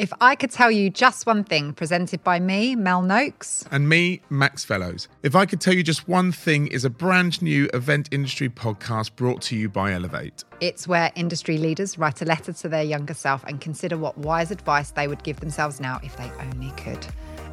If I Could Tell You Just One Thing, presented by me, Mel Noakes. And me, Max Fellows. If I Could Tell You Just One Thing is a brand new event industry podcast brought to you by Elevate. It's where industry leaders write a letter to their younger self and consider what wise advice they would give themselves now if they only could.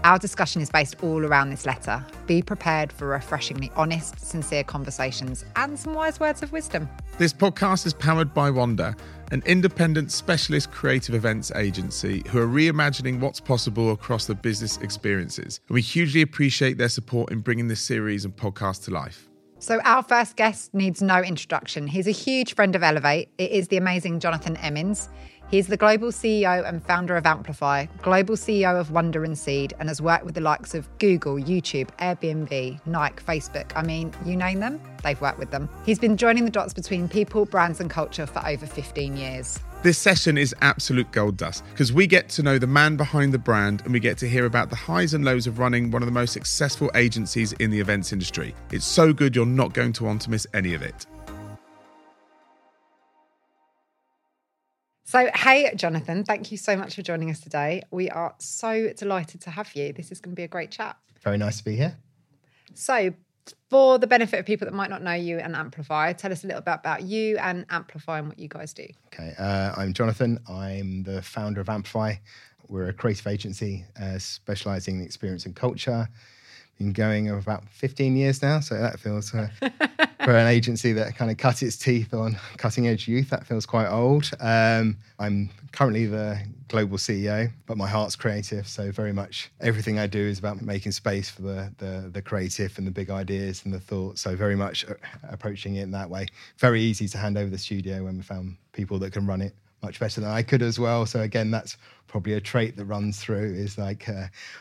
Our discussion is based all around this letter. Be prepared for refreshingly honest, sincere conversations and some wise words of wisdom. This podcast is powered by Wonder, an independent specialist creative events agency who are reimagining what's possible across the business experiences. And we hugely appreciate their support in bringing this series and podcast to life. So our first guest needs no introduction. He's a huge friend of Elevate. It is the amazing Jonathan Emmins. He's the global CEO and founder of Amplify, global CEO of Wonder and Seed, and has worked with the likes of Google, YouTube, Airbnb, Nike, Facebook. I mean, you name them, they've worked with them. He's been joining the dots between people, brands and culture for over 15 years. This session is absolute gold dust because we get to know the man behind the brand and we get to hear about the highs and lows of running one of the most successful agencies in the events industry. It's so good you're not going to want to miss any of it. So, hey, Jonathan, thank you so much for joining us today. We are so delighted to have you. This is going to be a great chat. Very nice to be here. So, for the benefit of people that might not know you and Amplify, tell us a little bit about you and Amplify and what you guys do. Okay, I'm Jonathan. I'm the founder of Amplify. We're a creative agency specialising in experience and culture. Been going about 15 years now, so that feels... For an agency that kind of cuts its teeth on cutting-edge youth, that feels quite old. I'm currently the global CEO, but my heart's creative, so very much everything I do is about making space for the creative and the big ideas and the thoughts, so very much approaching it in that way. Very easy to hand over the studio when we found people that can run it much better than I could as well. So again, that's probably a trait that runs through, is like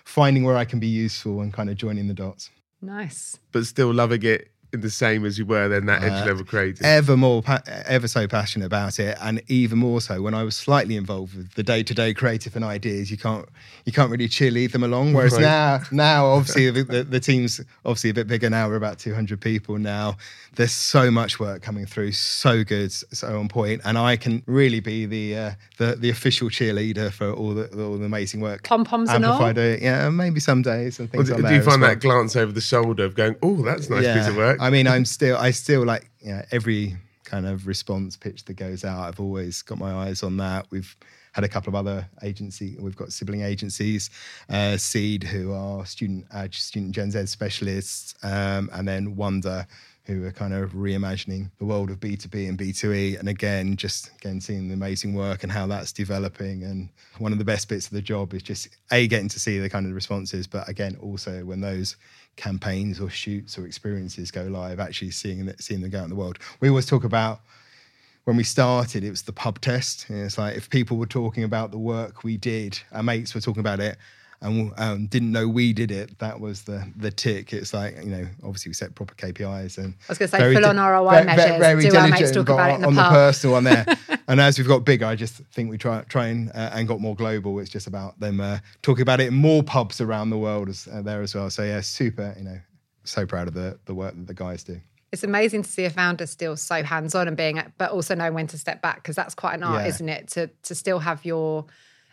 finding where I can be useful and kind of joining the dots. Nice. But still loving it. The same as you were then, that entry level creative. Ever so passionate about it, and even more so when I was slightly involved with the day to day creative and ideas. You can't really cheerlead them along. Whereas right. now obviously the team's obviously a bit bigger now. We're about 200 people now. There's so much work coming through, so good, so on point, and I can really be the official cheerleader for all the amazing work. Pom poms and all. Yeah, maybe some days and things. Well, do you find that glance over the shoulder of going, oh, that's a nice piece of work? I mean, I still like, you know, every kind of response pitch that goes out, I've always got my eyes on that. We've had a couple of other agencies. We've got sibling agencies, Seed, who are student Gen Z specialists, and then Wonder, who are kind of reimagining the world of B2B and B2E. And again, seeing the amazing work and how that's developing. And one of the best bits of the job is just, A, getting to see the kind of responses, but again, also when those campaigns or shoots or experiences go live, actually seeing them go out in the world. We always talk about, when we started, it was the pub test. And it's like, if people were talking about the work we did, our mates were talking about it, and didn't know we did it, that was the tick. It's like, you know, obviously we set proper KPIs. And I was going to say, full-on ROI measures. Very do diligent our mates talk about it in the on pub? The personal one there. And as we've got bigger, I just think we try and got more global. It's just about them talking about it in more pubs around the world there as well. So yeah, super, you know, so proud of the work that the guys do. It's amazing to see a founder still so hands-on and but also knowing when to step back, because that's quite an art, isn't it? To still have your...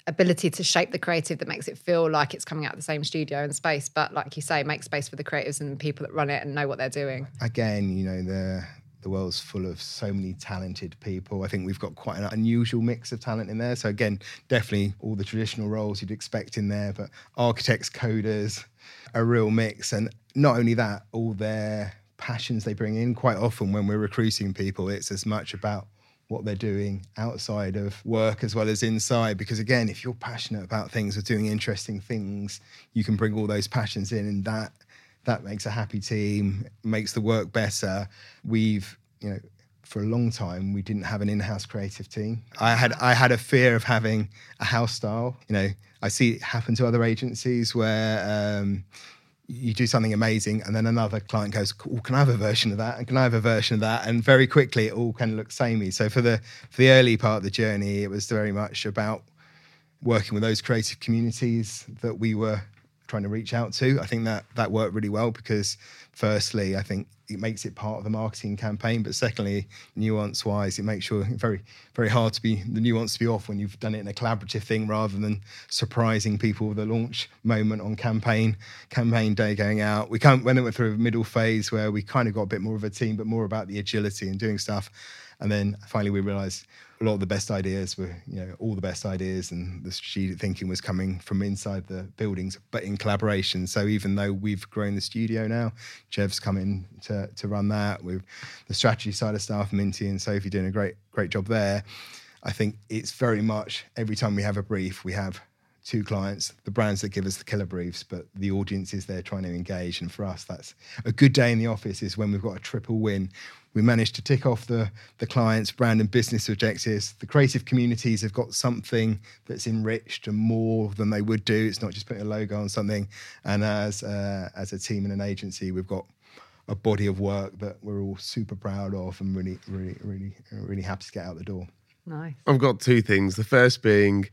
ability to shape the creative that makes it feel like it's coming out of the same studio and space, but like you say, make space for the creatives and the people that run it and know what they're doing. Again, you know, the world's full of so many talented people. I think we've got quite an unusual mix of talent in there. So again, definitely all the traditional roles you'd expect in there, but architects, coders, a real mix. And not only that, all their passions they bring in. Quite often when we're recruiting people, it's as much about what they're doing outside of work as well as inside, because again, if you're passionate about things or doing interesting things, you can bring all those passions in, and that makes a happy team, makes the work better. We've, you know, for a long time we didn't have an in-house creative team. I had a fear of having a house style. You know, I see it happen to other agencies where you do something amazing and then another client goes, oh, can I have a version of that? And can I have a version of that? And very quickly, it all kind of looks samey. So for the early part of the journey, it was very much about working with those creative communities that we were trying to reach out to. I think that worked really well because firstly, I think it makes it part of the marketing campaign, but secondly, nuance wise, it makes sure very, very hard to be the nuance to be off when you've done it in a collaborative thing rather than surprising people with a launch moment on campaign day going out. When it went through a middle phase where we kind of got a bit more of a team, but more about the agility and doing stuff. And then finally we realized a lot of the best ideas were, all the best ideas and the strategic thinking was coming from inside the buildings, but in collaboration. So even though we've grown the studio now, Jev's come in to run that with the strategy side of stuff, Minty and Sophie doing a great job there. I think it's very much every time we have a brief, we have two clients, the brands that give us the killer briefs, but the audience is there trying to engage. And for us, that's a good day in the office is when we've got a triple win. We managed to tick off the clients' brand and business objectives. The creative communities have got something that's enriched and more than they would do. It's not just putting a logo on something. And as a team and an agency, we've got a body of work that we're all super proud of and really, really, really, really happy to get out the door. Nice. I've got two things. The first being,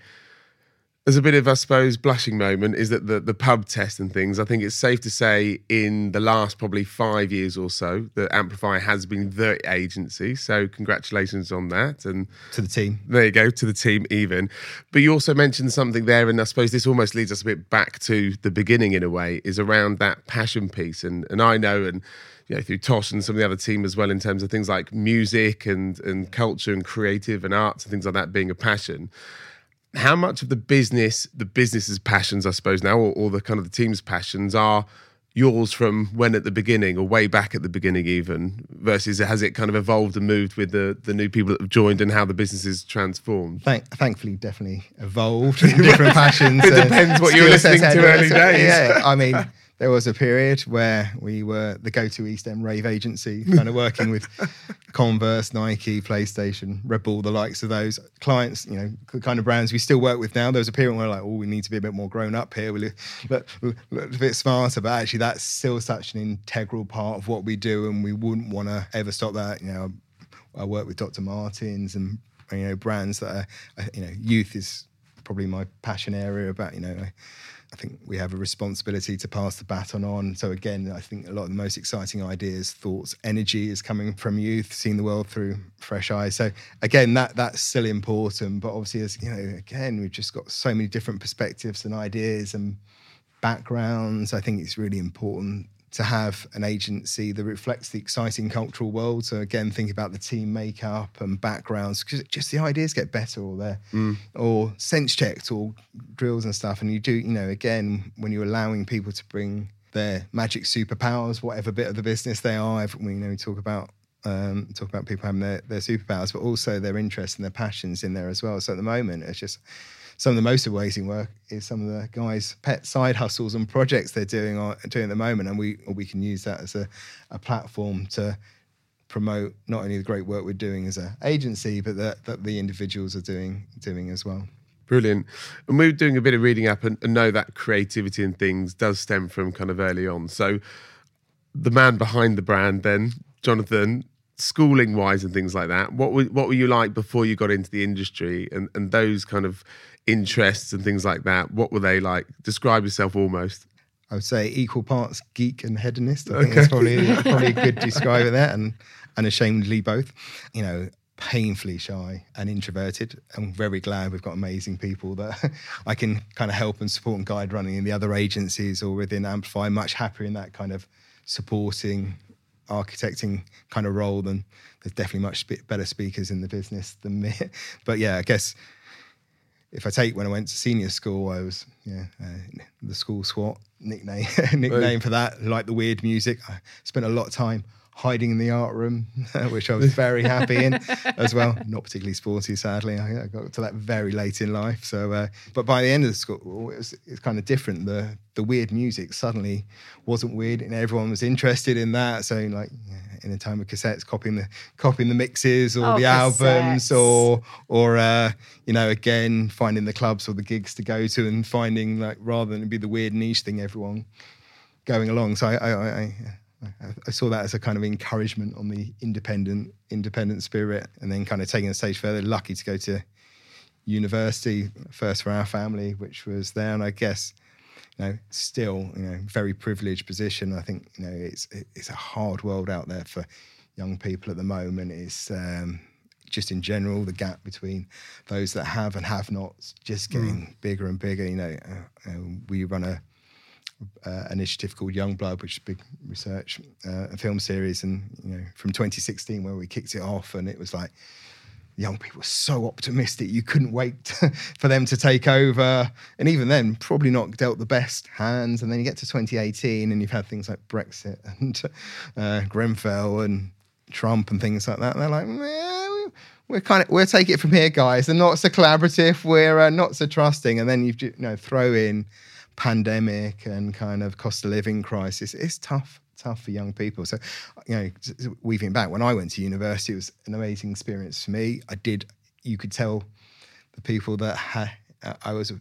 there's a bit of, I suppose, blushing moment is that the pub test and things, I think it's safe to say in the last probably 5 years or so that Amplify has been the agency. So congratulations on that. And to the team. There you go, to the team even. But you also mentioned something there, and I suppose this almost leads us a bit back to the beginning in a way, is around that passion piece. And I know, and through Tosh and some of the other team as well in terms of things like music and culture and creative and arts and things like that being a passion. How much of the business's passions, I suppose now, or the kind of the team's passions are yours from when at the beginning or way back at the beginning even, versus has it kind of evolved and moved with the new people that have joined and how the business is transformed? Thankfully, definitely evolved in different passions. It depends what you were listening to early days. Yeah, I mean, there was a period where we were the go-to East End rave agency, kind of working with Converse, Nike, PlayStation, Red Bull, the likes of those clients, the kind of brands we still work with now. There was a period where we're like, we need to be a bit more grown up here. We look a bit smarter, but actually that's still such an integral part of what we do and we wouldn't want to ever stop that. I work with Dr. Martens and, brands that are, youth is probably my passion area about, I think we have a responsibility to pass the baton on. So again, I think a lot of the most exciting ideas, thoughts, energy is coming from youth, seeing the world through fresh eyes. So again, that's still important. But obviously, as again, we've just got so many different perspectives and ideas and backgrounds. I think it's really important to have an agency that reflects the exciting cultural world. So again, think about the team makeup and backgrounds, because just the ideas get better or they're or sense checked or drills and stuff. And you do, again, when you're allowing people to bring their magic superpowers, whatever bit of the business they are, we talk about people having their superpowers, but also their interests and their passions in there as well. So at the moment, it's just some of the most amazing work is some of the guys' pet side hustles and projects they're doing at the moment. And we can use that as a platform to promote not only the great work we're doing as an agency, but that the individuals are doing as well. Brilliant. And we were doing a bit of reading up and know that creativity and things does stem from kind of early on. So the man behind the brand then, Jonathan, schooling wise and things like that, what were you like before you got into the industry and those kind of interests and things like that? What were they like? Describe yourself almost. I would say equal parts geek and hedonist. I think that's probably a good describer there, and unashamedly both. Painfully shy and introverted. I'm very glad we've got amazing people that I can kind of help and support and guide running in the other agencies or within Amplify. Much happier in that kind of supporting, architecting kind of role. Than there's definitely much better speakers in the business than me. But yeah, I guess if I take when I went to senior school, I was the school SWAT nickname for that. Like the weird music, I spent a lot of time hiding in the art room, which I was very happy in as well. Not particularly sporty, sadly. I got to that very late in life. So, but by the end of the school, it's kind of different. The weird music suddenly wasn't weird, and everyone was interested in that. So, like in the time of cassettes, copying the mixes or the cassettes. Albums, or again finding the clubs or the gigs to go to, and finding like rather than be the weird niche thing, everyone going along. So I saw that as a kind of encouragement on the independent spirit, and then kind of taking a stage further. Lucky to go to university first for our family, which was there, and I guess know, still, you know, very privileged position. I think, you know, it's a hard world out there for young people at the moment. It's just in general, the gap between those that have and have not's just getting bigger and bigger. You know, we run a initiative called Young Blood, which is a big research and film series, and you know, from 2016 where we kicked it off, and it was like young people were so optimistic you couldn't wait for them to take over, and even then probably not dealt the best hands. And then you get to 2018 and you've had things like Brexit and Grenfell and Trump and things like that, and they're like, we'll take it from here, guys, and not so collaborative, we're not so trusting. And then you know, throw in pandemic and kind of cost of living crisis. It's tough for young people. So, you know, weaving back, when I went to university, it was an amazing experience for me. You could tell the people that I was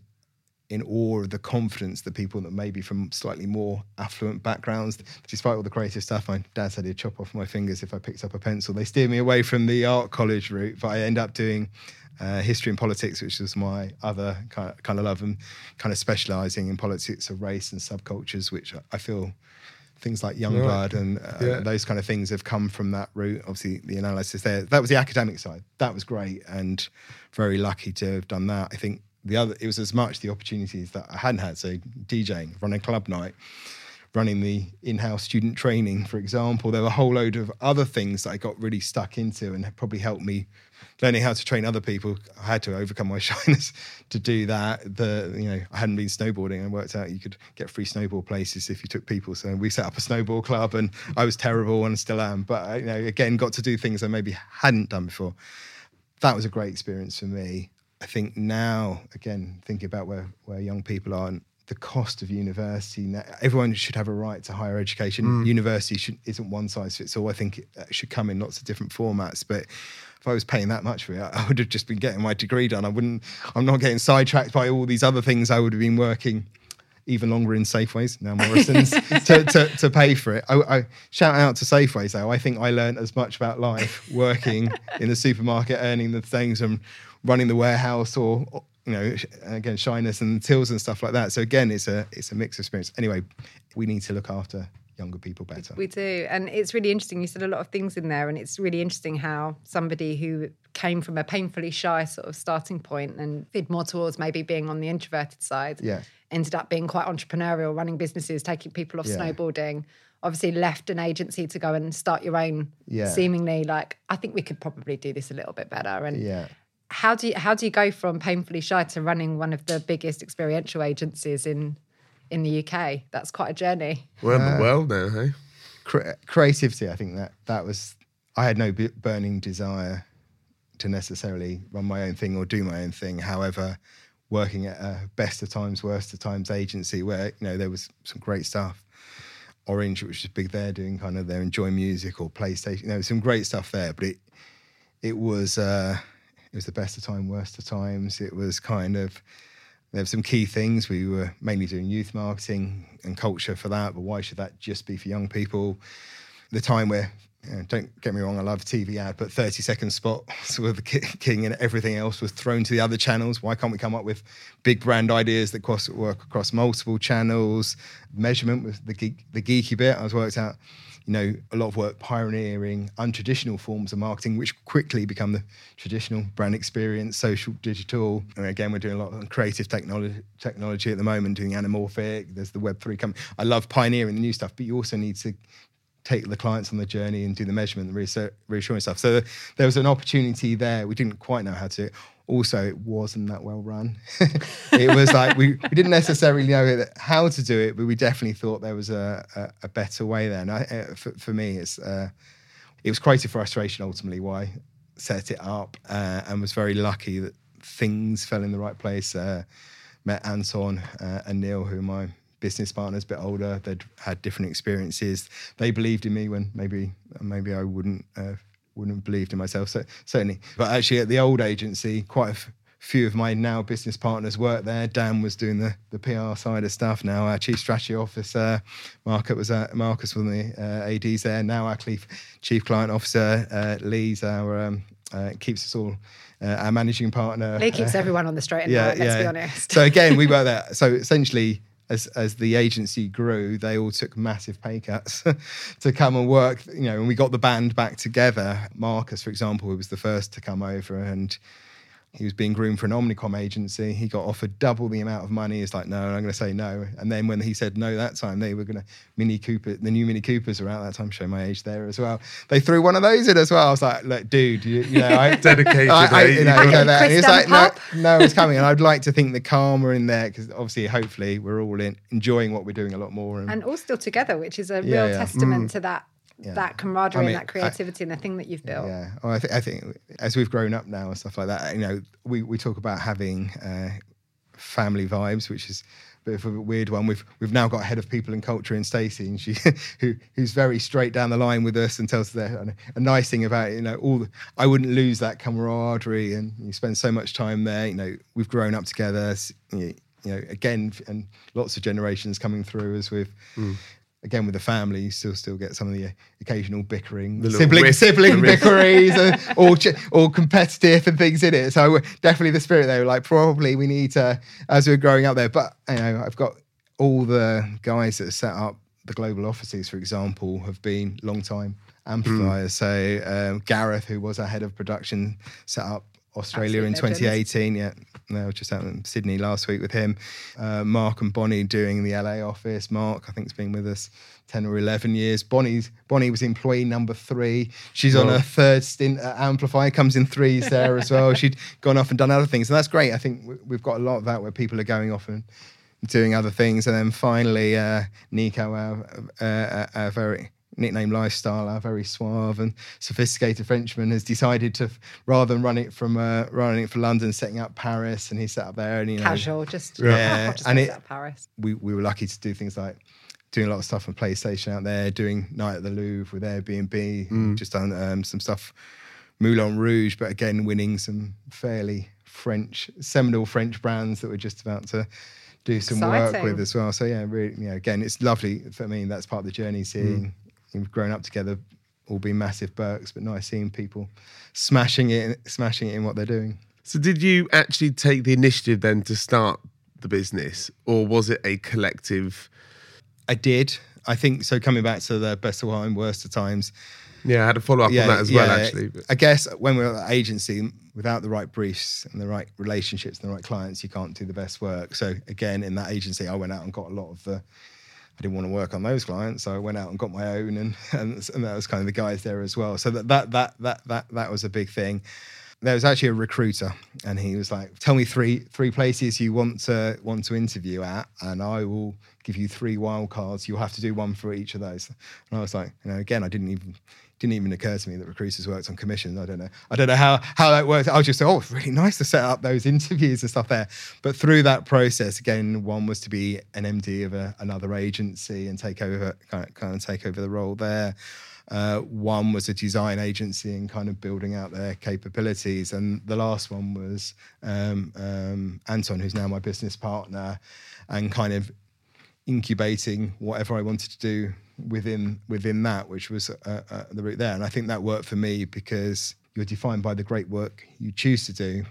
in awe of the confidence, the people that maybe from slightly more affluent backgrounds, despite all the creative stuff, my dad said he'd chop off my fingers if I picked up a pencil. They steered me away from the art college route, but I end up doing history and politics, which was my other kind of love, and kind of specialising in politics of race and subcultures, which I feel things like Young Blood and those kind of things have come from that route. Obviously, the analysis there, that was the academic side. That was great and very lucky to have done that. I think it was as much the opportunities that I hadn't had. So DJing, running club night, running the in-house student training, for example. There were a whole load of other things that I got really stuck into and probably helped me learning how to train other people. I had to overcome my shyness to do that. I hadn't been snowboarding, and worked out you could get free snowboard places if you took people. So we set up a snowboard club, and I was terrible and still am. But I, you know, again, got to do things I maybe hadn't done before. That was a great experience for me. I think now, again, thinking about where young people are and the cost of university. Now, everyone should have a right to higher education. University isn't one size fits all. I think it should come in lots of different formats. But if I was paying that much for it, I would have just been getting my degree done. I'm not getting sidetracked by all these other things. I would have been working even longer in Safeways, now Morrison's, to pay for it. I shout out to Safeways though. I think I learned as much about life working in the supermarket, earning the things and running the warehouse, or, you know, again, shyness and tills and stuff like that. So again, it's a mixed experience. Anyway, we need to look after younger people better. We do. And it's really interesting. You said a lot of things in there, and it's really interesting how somebody who came from a painfully shy sort of starting point and did more towards maybe being on the introverted side, ended up being quite entrepreneurial, running businesses, taking people off snowboarding, obviously left an agency to go and start your own, seemingly like, I think we could probably do this a little bit better. And how do you go from painfully shy to running one of the biggest experiential agencies in the UK? That's quite a journey. We're in the world now, hey? Creativity, I think that was... I had no burning desire to necessarily run my own thing or do my own thing. However, working at a best of times, worst of times agency where, you know, there was some great stuff. Orange, which was big there, doing kind of their Enjoy Music or PlayStation. There was some great stuff there, but it was the best of time, worst of times. It was kind of... There were some key things. We were mainly doing youth marketing and culture for that, but why should that just be for young people? The time where, you know, don't get me wrong, I love TV ad, but 30-second spots were the king and everything else was thrown to the other channels. Why can't we come up with big brand ideas that work across multiple channels? Measurement was the geeky bit. I was worked out, you know, a lot of work pioneering untraditional forms of marketing, which quickly become the traditional brand experience, social, digital. And again, we're doing a lot of creative technology at the moment, doing anamorphic. There's the Web3 coming. I love pioneering the new stuff, but you also need to take the clients on the journey and do the measurement, the reassuring stuff. So there was an opportunity there. We didn't quite know how to. Also, it wasn't that well run. It was like we didn't necessarily know how to do it, but we definitely thought there was a better way there. And for me, it was creative frustration ultimately why I set it up, and was very lucky that things fell in the right place. Met Anton and Neil, who are my business partners, a bit older. They'd had different experiences. They believed in me when maybe I wouldn't have believed in myself, so certainly. But actually at the old agency, quite a few of my now business partners worked there. Dan was doing the PR side of stuff. Now our chief strategy officer, Marcus was the ADs there. Now our chief client officer, Lee's our keeps us all, our managing partner. Lee keeps everyone on the straight and right, let's be honest. So again, we were there. So essentially as the agency grew, they all took massive pay cuts to come and work. You know, and we got the band back together. Marcus, for example, who was the first to come over, and he was being groomed for an Omnicom agency. He got offered double the amount of money. He's like, no, I'm going to say no. And then when he said no that time, they were going to Mini Cooper. The new Mini Coopers were out that time. Show my age there as well. They threw one of those in as well. I was like, look, dude, you know, I dedicated. And he's like, no, it's coming. And I'd like to think the karma in there, because obviously, hopefully, we're all enjoying what we're doing a lot more, and all still together, which is a real testament to that. Yeah. That camaraderie, and that creativity, and the thing that you've built. Yeah, well, I think as we've grown up now and stuff like that, you know, we talk about having family vibes, which is a bit of a weird one. We've now got a head of people and culture in Stacey, and she who's very straight down the line with us, and tells us a nice thing about, you know, I wouldn't lose that camaraderie, and you spend so much time there. You know, we've grown up together. You know, again, and lots of generations coming through as we've. Again, with the family, you still get some of the occasional bickering, sibling bickeries, or competitive and things in it. So definitely the spirit there. Like probably we need to, as we were growing up there. But you know, I've got all the guys that set up the global offices, for example, have been long time amplifiers. So Gareth, who was our head of production, set up Australia in 2018. Yeah. No, I was just out in Sydney last week with him. Mark and Bonnie doing the LA office. Mark, I think, has been with us 10 or 11 years. Bonnie was employee number 3. She's on her third stint at Amplify, comes in threes there as well. She'd gone off and done other things. And that's great. I think we've got a lot of that where people are going off and doing other things. And then finally, Nico, our very... nickname Lifestyle, our very suave and sophisticated Frenchman, has decided to, rather than running it for London, setting up Paris, and he set up there, and you know, casual, just set up Paris. We were lucky to do things like doing a lot of stuff on PlayStation out there, doing Night at the Louvre with Airbnb, just done some stuff Moulin Rouge, but again winning some fairly seminal French brands that we're just about to do some work with as well. So yeah, really, you know, again, it's lovely for me. That's part of the journey, seeing. We've grown up together, all been massive Berks, but nice seeing people smashing it in what they're doing. So did you actually take the initiative then to start the business, or was it a collective? I did. I think so, coming back to the best of time, worst of times. Yeah, I had a follow-up on that as well, actually. But... I guess when we're at the agency, without the right briefs and the right relationships and the right clients, you can't do the best work. So again, in that agency, I went out and got a lot of the... I didn't want to work on those clients, so I went out and got my own, and that was kind of the guys there as well. So that was a big thing. There was actually a recruiter, and he was like, "Tell me three places you want to interview at, and I will give you 3 wild cards. You'll have to do one for each of those." And I was like, you know, again, I didn't even occur to me that recruiters worked on commissions. I don't know how that works. I was just, it's really nice to set up those interviews and stuff there. But through that process, again, one was to be an MD of another agency and take over the role there. One was a design agency and kind of building out their capabilities. And the last one was Anton, who's now my business partner, and kind of incubating whatever I wanted to do within that, which was the route there. And I think that worked for me because you're defined by the great work you choose to do,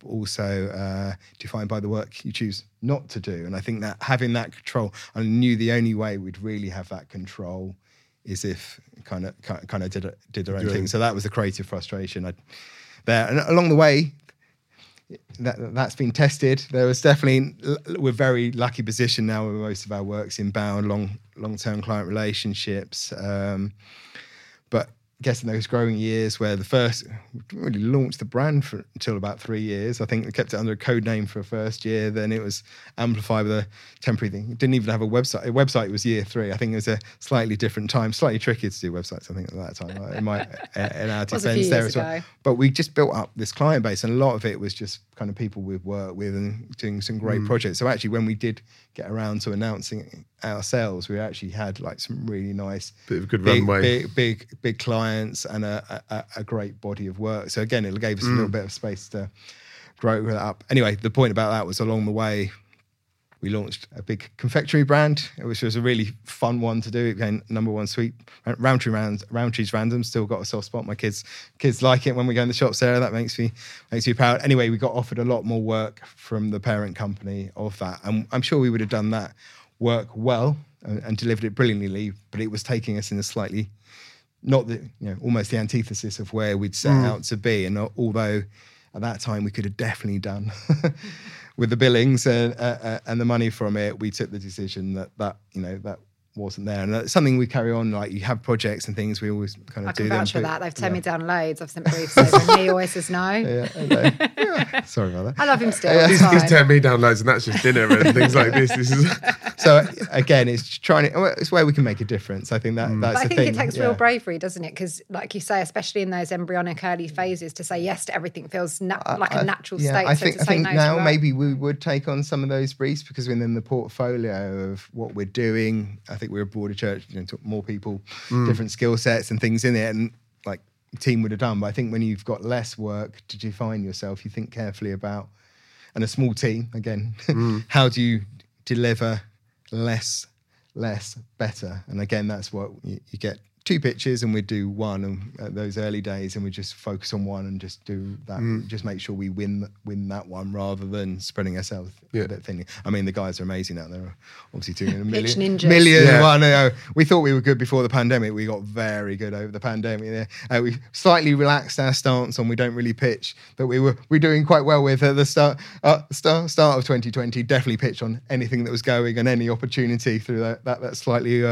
but also defined by the work you choose not to do. And I think that having that control, I knew the only way we'd really have that control is if kind of did their own thing. So that was the creative frustration there. And along the way, that's been tested. There was definitely, we're very lucky position now where most of our work's inbound, long-term client relationships. But I guess in those growing years where we didn't really launch the brand until about 3 years. I think we kept it under a code name for a first year. Then it was Amplify with a temporary thing. It didn't even have a website. A website was year 3. I think it was a slightly different time, slightly trickier to do websites, I think, at that time. In our defense there as well. But we just built up this client base, and a lot of it was just kind of people we've worked with and doing some great projects. So actually, when we did get around to announcing it ourselves, we actually had like some really nice bit of good runway, big clients, and a great body of work. So again, it gave us a little bit of space to grow that up. Anyway, the point about that was along the way, we launched a big confectionery brand, which was a really fun one to do. It became #1 sweet. Roundtree's random, still got a soft spot. My kids like it when we go in the shops there. That makes me proud. Anyway, we got offered a lot more work from the parent company of that. And I'm sure we would have done that work well and delivered it brilliantly, but it was taking us in a slightly, almost the antithesis of where we'd set out to be. And although at that time we could have definitely done with the billings and the money from it, we took the decision that wasn't there. And that's something we carry on. Like, you have projects and things, we always kind of do them. I can vouch for that. They've turned me down loads. I've sent briefs over. He always says no. Yeah. Sorry about that. I love him still. Yeah. He's turned me down loads, and that's just dinner and things like this. So again, it's where we can make a difference. I think that's the thing. I think it takes real bravery, doesn't it? Because like you say, especially in those embryonic early phases, to say yes to everything feels like a natural state. I think maybe we would take on some of those briefs because within the portfolio of what we're doing, I think we're a broader church, took more people, different skill sets and things in it, and like team would have done. But I think when you've got less work to define yourself, you think carefully about, and a small team, again, how do you deliver less better? And again, that's what you get. 2 pitches and we do one, and those early days, and we just focus on one and just do that, just make sure we win that one rather than spreading ourselves a bit thinly. I mean, the guys are amazing out there, obviously doing a million and one. We thought we were good before the pandemic. We got very good over the pandemic. We slightly relaxed our stance on we don't really pitch, but we're doing quite well with at the start of 2020. Definitely pitched on anything that was going and any opportunity through that slightly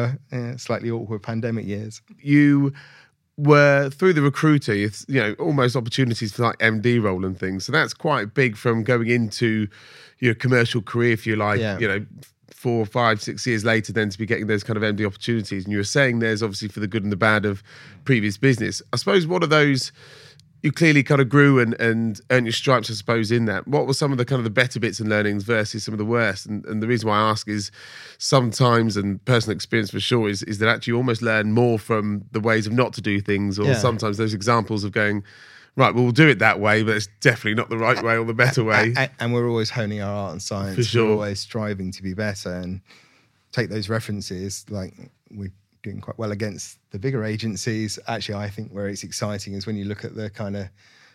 awkward pandemic years. You were through the recruiter, almost opportunities for like MD role and things. So that's quite big from going into your commercial career, if you like, 4, 5, 6 years later, then to be getting those kind of MD opportunities. And you were saying there's obviously for the good and the bad of previous business. I suppose one of those, you clearly kind of grew and earned your stripes, I suppose, in that. What were some of the kind of the better bits and learnings versus some of the worst? And the reason why I ask is sometimes, and personal experience for sure, is that actually you almost learn more from the ways of not to do things, or sometimes those examples of going, right, well, we'll do it that way, but it's definitely not the right way or the better way. And we're always honing our art and science. For sure. We're always striving to be better and take those references. Like, we doing quite well against the bigger agencies. Actually, I think where it's exciting is when you look at the kind of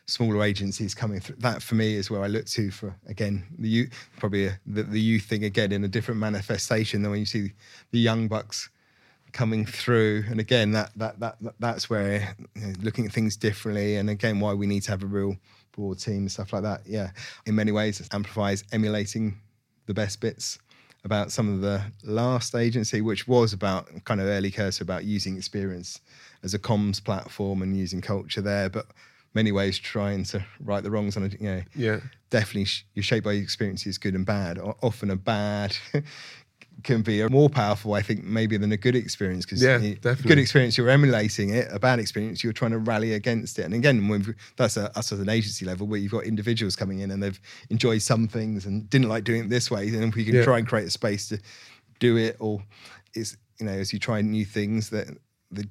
smaller agencies coming through. That for me is where I look to for, again, the youth, probably the youth thing again in a different manifestation than when you see the young bucks coming through. And again, that's where looking at things differently, and again why we need to have a real broad team and stuff like that. Yeah, in many ways, Amplify is emulating the best bits about some of the last agency, which was about kind of early cursor about using experience as a comms platform and using culture there, but many ways trying to right the wrongs on it. Definitely you're shaped by experiences, good and bad. Often a bad can be a more powerful, I think, maybe than a good experience, because a good experience, you're emulating it. A bad experience, you're trying to rally against it. And again, that's us as an agency level, where you've got individuals coming in and they've enjoyed some things and didn't like doing it this way. And if we can try and create a space to do it, or it's, as you try new things that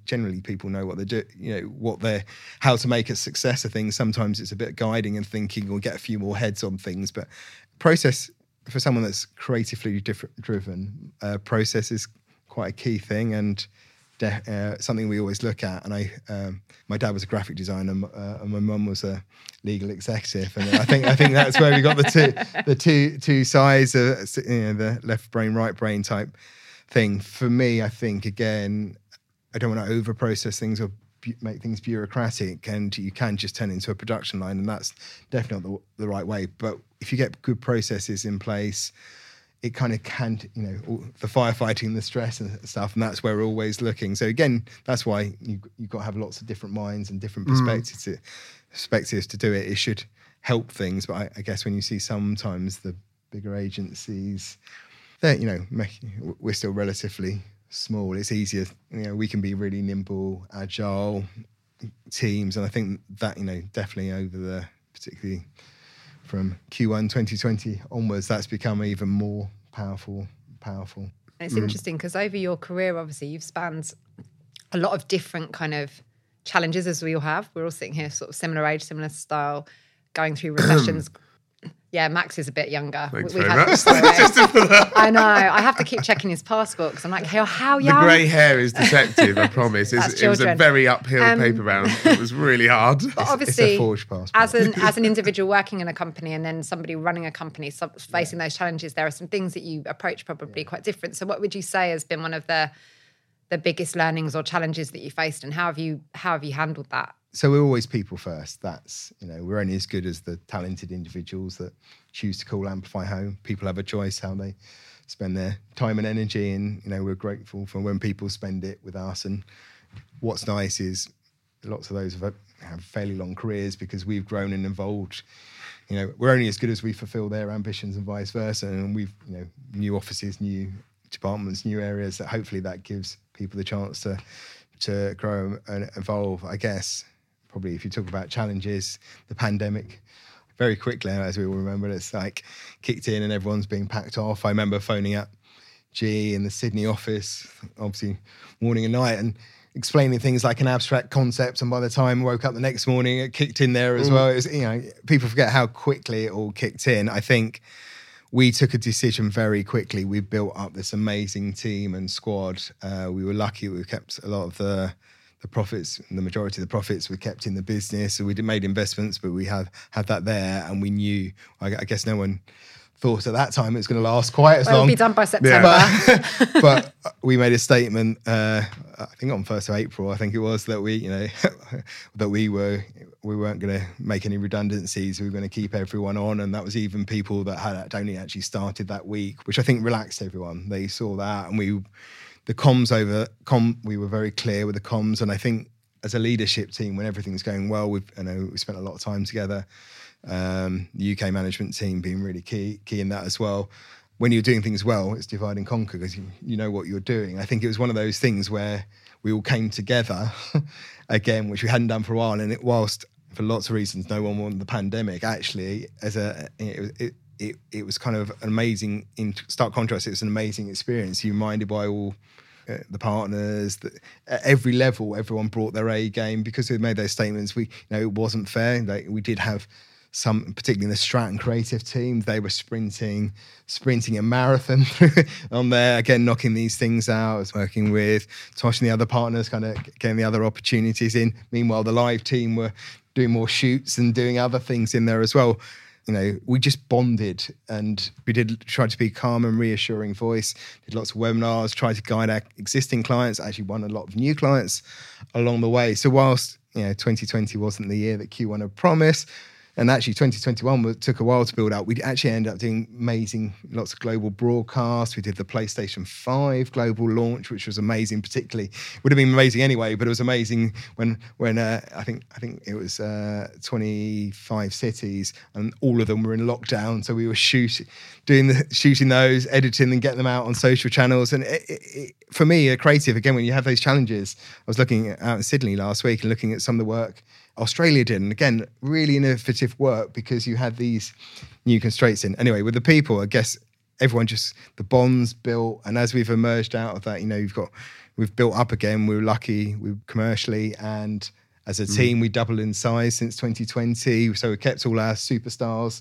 generally people know what they do, how to make a success of things. Sometimes it's a bit of guiding and thinking, or get a few more heads on things, but process, for someone that's creatively driven, process is quite a key thing, and something we always look at. And my dad was a graphic designer, and my mum was a legal executive, and I think that's where we got the two sides of the left brain, right brain type thing. For me, I think again, I don't want to over process things or make things bureaucratic, and you can just turn into a production line, and that's definitely not the right way. But if you get good processes in place, it kind of can, the firefighting, the stress and stuff, and that's where we're always looking. So again, that's why you've got to have lots of different minds and different perspectives to do it. It should help things, but I guess when you see sometimes the bigger agencies, they're, we're still relatively small, it's easier. We can be really nimble, agile teams, and I think that definitely over the, particularly from Q1 2020 onwards, that's become even more powerful. And it's interesting because over your career, obviously, you've spanned a lot of different kind of challenges, as we all have. We're all sitting here, sort of similar age, similar style, going through recessions. Yeah, Max is a bit younger. Thanks very much. I know. I have to keep checking his passport because I'm like, how young? The grey hair is deceptive, I promise. It was a very uphill paper round. It was really hard. But obviously, it's a forged passport. As an individual working in a company and then somebody running a company facing those challenges, there are some things that you approach probably quite different. So what would you say has been one of the biggest learnings or challenges that you faced, and how have you handled that? So we're always people first. That's, we're only as good as the talented individuals that choose to call Amplify home. People have a choice how they spend their time and energy, and we're grateful for when people spend it with us. And what's nice is lots of those have fairly long careers because we've grown and evolved. We're only as good as we fulfil their ambitions and vice versa. And we've new offices, new departments, new areas that hopefully that gives people the chance to grow and evolve, I guess. Probably if you talk about challenges, the pandemic, very quickly, as we all remember, it's like kicked in and everyone's being packed off. I remember phoning up G in the Sydney office, obviously morning and night, and explaining things like an abstract concept. And by the time I woke up the next morning, it kicked in there as well. It was, people forget how quickly it all kicked in. I think we took a decision very quickly. We built up this amazing team and squad. We were lucky we kept a lot of the profits, the majority of the profits were kept in the business. So we made investments, but we had that there, and we knew, I guess no one thought at that time it was going to last quite as long. It'll be done by September. Yeah. But we made a statement, I think on 1st of April, I think it was, that we weren't going to make any redundancies. We were going to keep everyone on. And that was even people that had only actually started that week, which I think relaxed everyone. They saw that, and we were very clear with the comms. And I think as a leadership team, when everything's going well, we spent a lot of time together. The UK management team being really key in that as well. When you're doing things well, it's divide and conquer because you know what you're doing. I think it was one of those things where we all came together again, which we hadn't done for a while. And whilst for lots of reasons, no one wanted the pandemic, actually, it was kind of an amazing, in stark contrast, it was an amazing experience. You're minded by all the partners. At every level, everyone brought their A game because we made those statements. It wasn't fair. We did have some, particularly in the strat and creative team, they were sprinting a marathon on there, again, knocking these things out. I was working with Tosh and the other partners, kind of getting the other opportunities in. Meanwhile, the live team were doing more shoots and doing other things in there as well. We just bonded, and we did try to be calm and reassuring voice, did lots of webinars, tried to guide our existing clients, actually won a lot of new clients along the way. So whilst, 2020 wasn't the year that Q1 had promised, and actually 2021 took a while to build up, we actually ended up doing amazing, lots of global broadcasts. We did the PlayStation 5 global launch, which was amazing. Particularly, would have been amazing anyway, but it was amazing when I think it was 25 cities, and all of them were in lockdown. So we were shooting those, editing and getting them out on social channels. And it, for me, a creative, again, when you have those challenges, I was looking out in Sydney last week and looking at some of the work Australia did, and again, really innovative work because you had these new constraints in. Anyway, with the people, I guess everyone just, the bonds built, and as we've emerged out of that, we've built up again. We were lucky, we commercially and as a team, we doubled in size since 2020. So we kept all our superstars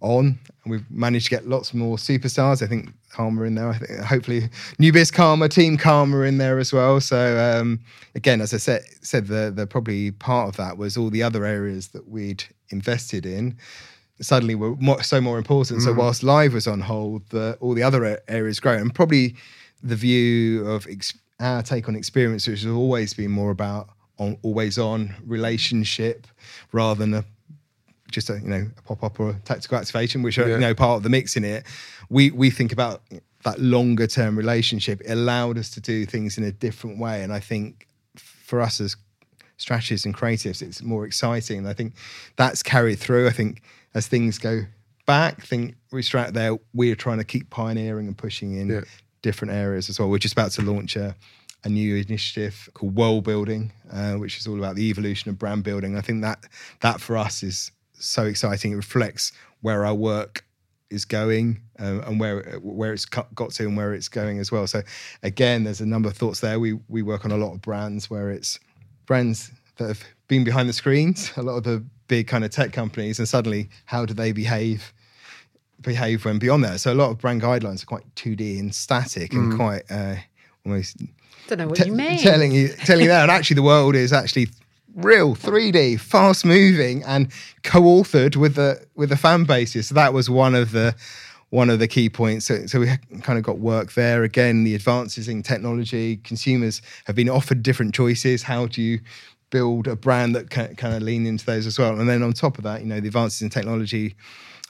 on, and we've managed to get lots more superstars. I think Karma in there. I think hopefully Nubis Karma, Team Karma in there as well. So again, as I said, the probably part of that was all the other areas that we'd invested in suddenly were more important. So whilst live was on hold, all the other areas grow, and probably the view of our take on experience, which has always been more about always on relationship rather than a pop-up or a tactical activation, which are part of the mix in it. We think about that longer term relationship. It allowed us to do things in a different way, and I think for us as strategists and creatives, it's more exciting. And I think that's carried through. I think as things go back, we're trying to keep pioneering and pushing in different areas as well. We're just about to launch a new initiative called World Building, which is all about the evolution of brand building. I think that for us is so exciting. It reflects where our work is going and where it's got to and where it's going as well. So again, there's a number of thoughts there. We work on a lot of brands where it's brands that have been behind the screens, a lot of the big kind of tech companies, and suddenly how do they behave when beyond that? So a lot of brand guidelines are quite 2D and static and quite almost... Don't know what you mean. Telling you that. And actually the world is actually real 3D, fast moving and co-authored with the fan bases. So that was one of the key points. So we kind of got work there. Again, the advances in technology, consumers have been offered different choices. How do you build a brand that can kind of lean into those as well? And then on top of that, you know, the advances in technology,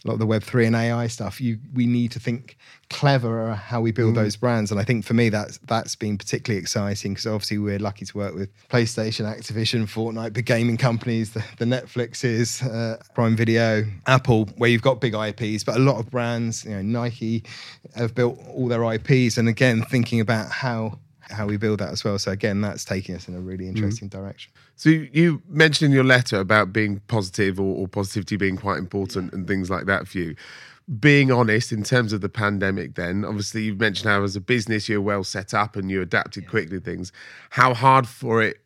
a lot of the Web3 and AI stuff, we need to think cleverer how we build those brands. And I think for me, that's been particularly exciting because obviously we're lucky to work with PlayStation, Activision, Fortnite, big gaming companies, the Netflixes, Prime Video, Apple, where you've got big IPs, but a lot of brands, you know, Nike have built all their IPs. And again, thinking about how we build that as well. So again, that's taking us in a really interesting direction. So you mentioned in your letter about being positive or positivity being quite important and things like that for you. Being honest in terms of the pandemic then, obviously you've mentioned how as a business you're well set up and you adapted quickly to things. How hard for it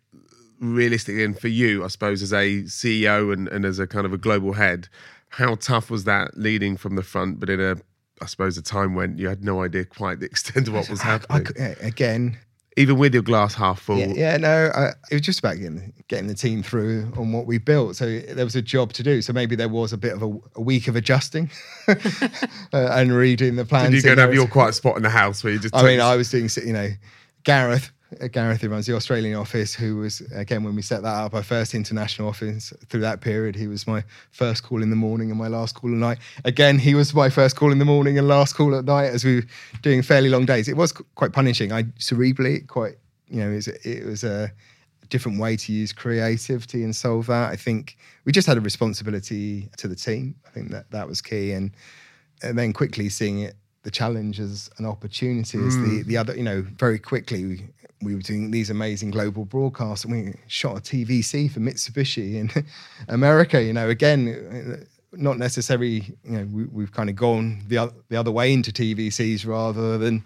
realistically and for you, I suppose, as a CEO and as a kind of a global head, how tough was that leading from the front but in a, I suppose, a time when you had no idea quite the extent of what was happening? Even with your glass half full. It was just about getting the team through on what we built. So there was a job to do. So maybe there was a bit of a week of adjusting and redoing the plans. Did you go and have your quiet spot in the house where you just... I was doing, you know, Gareth, who runs the Australian office, who was, again, when we set that up, our first international office through that period. He was my first call in the morning and my last call at night. Again, he was my first call in the morning and last call at night as we were doing fairly long days. It was quite punishing. It was a different way to use creativity and solve that. I think we just had a responsibility to the team. I think that was key. And then quickly seeing it, the challenges and opportunities, the other, you know, very quickly, we were doing these amazing global broadcasts and we shot a TVC for Mitsubishi in America, you know, again, not necessarily, you know, we've kind of gone the other way into TVCs rather than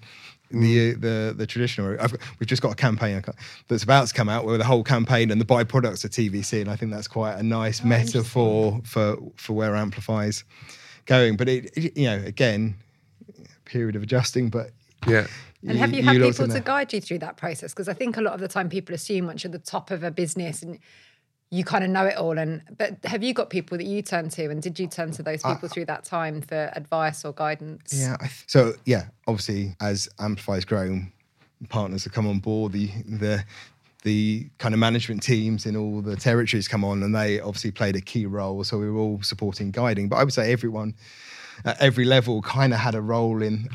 the traditional. We've just got a campaign that's about to come out where the whole campaign and the byproducts are TVC. And I think that's quite a nice metaphor for where Amplify's going. But it, you know, again, period of adjusting, but yeah. And have you had people to guide you through that process? Because I think a lot of the time people assume once you're at the top of a business and you kind of know it all. But have you got people that you turn to, and did you turn to those people through that time for advice or guidance? Yeah. Obviously, as Amplify's grown, partners have come on board. The kind of management teams in all the territories come on, and they obviously played a key role. So we were all supporting, guiding. But I would say everyone at every level kind of had a role in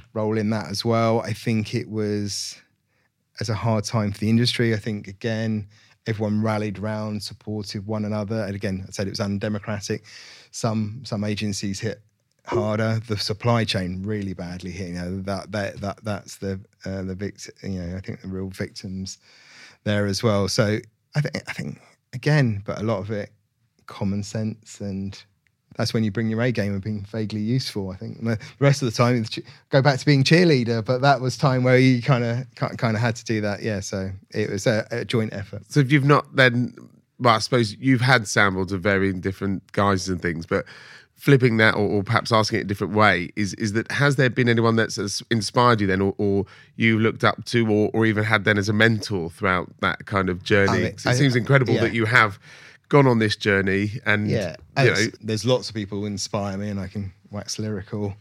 that as well. I think it was as a hard time for the industry. I think, again, everyone rallied round, supported one another. And again, I said it was undemocratic. Some agencies hit harder. The supply chain really badly hit. You know, that's the victim. You know, I think the real victims there as well. So I think again, but a lot of it common sense, and that's when you bring your A game and being vaguely useful, I think. And the rest of the time, go back to being cheerleader, but that was time where you kind of had to do that. Yeah, so it was a joint effort. So if you've not then, well, I suppose you've had samples of varying different guises and things, but flipping that or perhaps asking it a different way is that, has there been anyone that's inspired you then or you looked up to or even had then as a mentor throughout that kind of journey? It seems incredible that you have gone on this journey and there's lots of people who inspire me and I can wax lyrical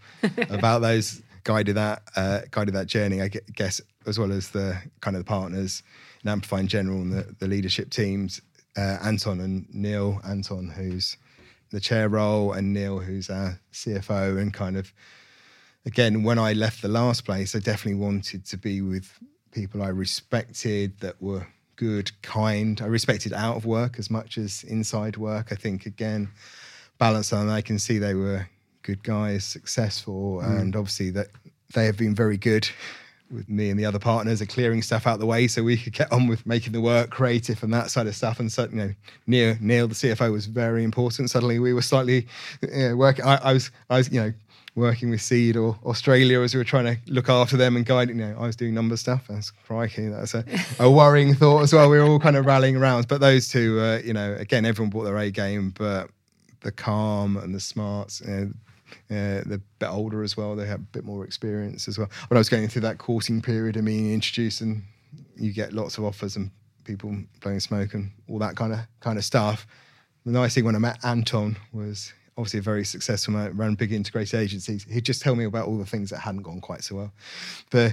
about those, guided that journey, I guess, as well as the kind of the partners in Amplify in general and the leadership teams, Anton and Neil. Anton, who's the chair role, and Neil, who's our CFO. And kind of, again, when I left the last place, I definitely wanted to be with people I respected that were good, kind. I respected out of work as much as inside work. I think, again, balance, and I can see they were good guys, successful, and obviously that they have been very good with me and the other partners are clearing stuff out the way so we could get on with making the work creative and that side of stuff. And so, you know, Neil, the CFO, was very important. Suddenly we were slightly working. I was, you know, working with Seed or Australia as we were trying to look after them and guide. You know, I was doing number stuff. That's crikey. That's a worrying thought as well. We were all kind of rallying around. But those two, you know, again, everyone brought their A game, but the calm and the smarts, they're a bit older as well. They have a bit more experience as well. When I was going through that courting period and being introduced, and you get lots of offers and people blowing smoke and all that kind of stuff. The nice thing when I met Anton was obviously a very successful man, ran big integrated agencies. He'd just tell me about all the things that hadn't gone quite so well. The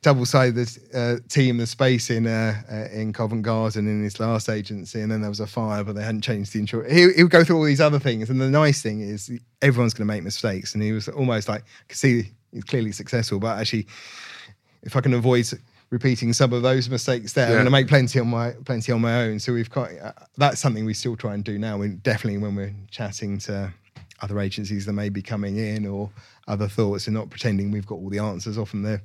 double-sided team, the space in Covent Garden in his last agency, and then there was a fire, but they hadn't changed the insurance. He would go through all these other things, and the nice thing is everyone's going to make mistakes, and he was almost like, I could see he's clearly successful, but actually, if I can avoid repeating some of those mistakes there, yeah. I'm going to make plenty on my own. So we've got that's something we still try and do now. We definitely, when we're chatting to other agencies that may be coming in or other thoughts, and not pretending we've got all the answers. Often they've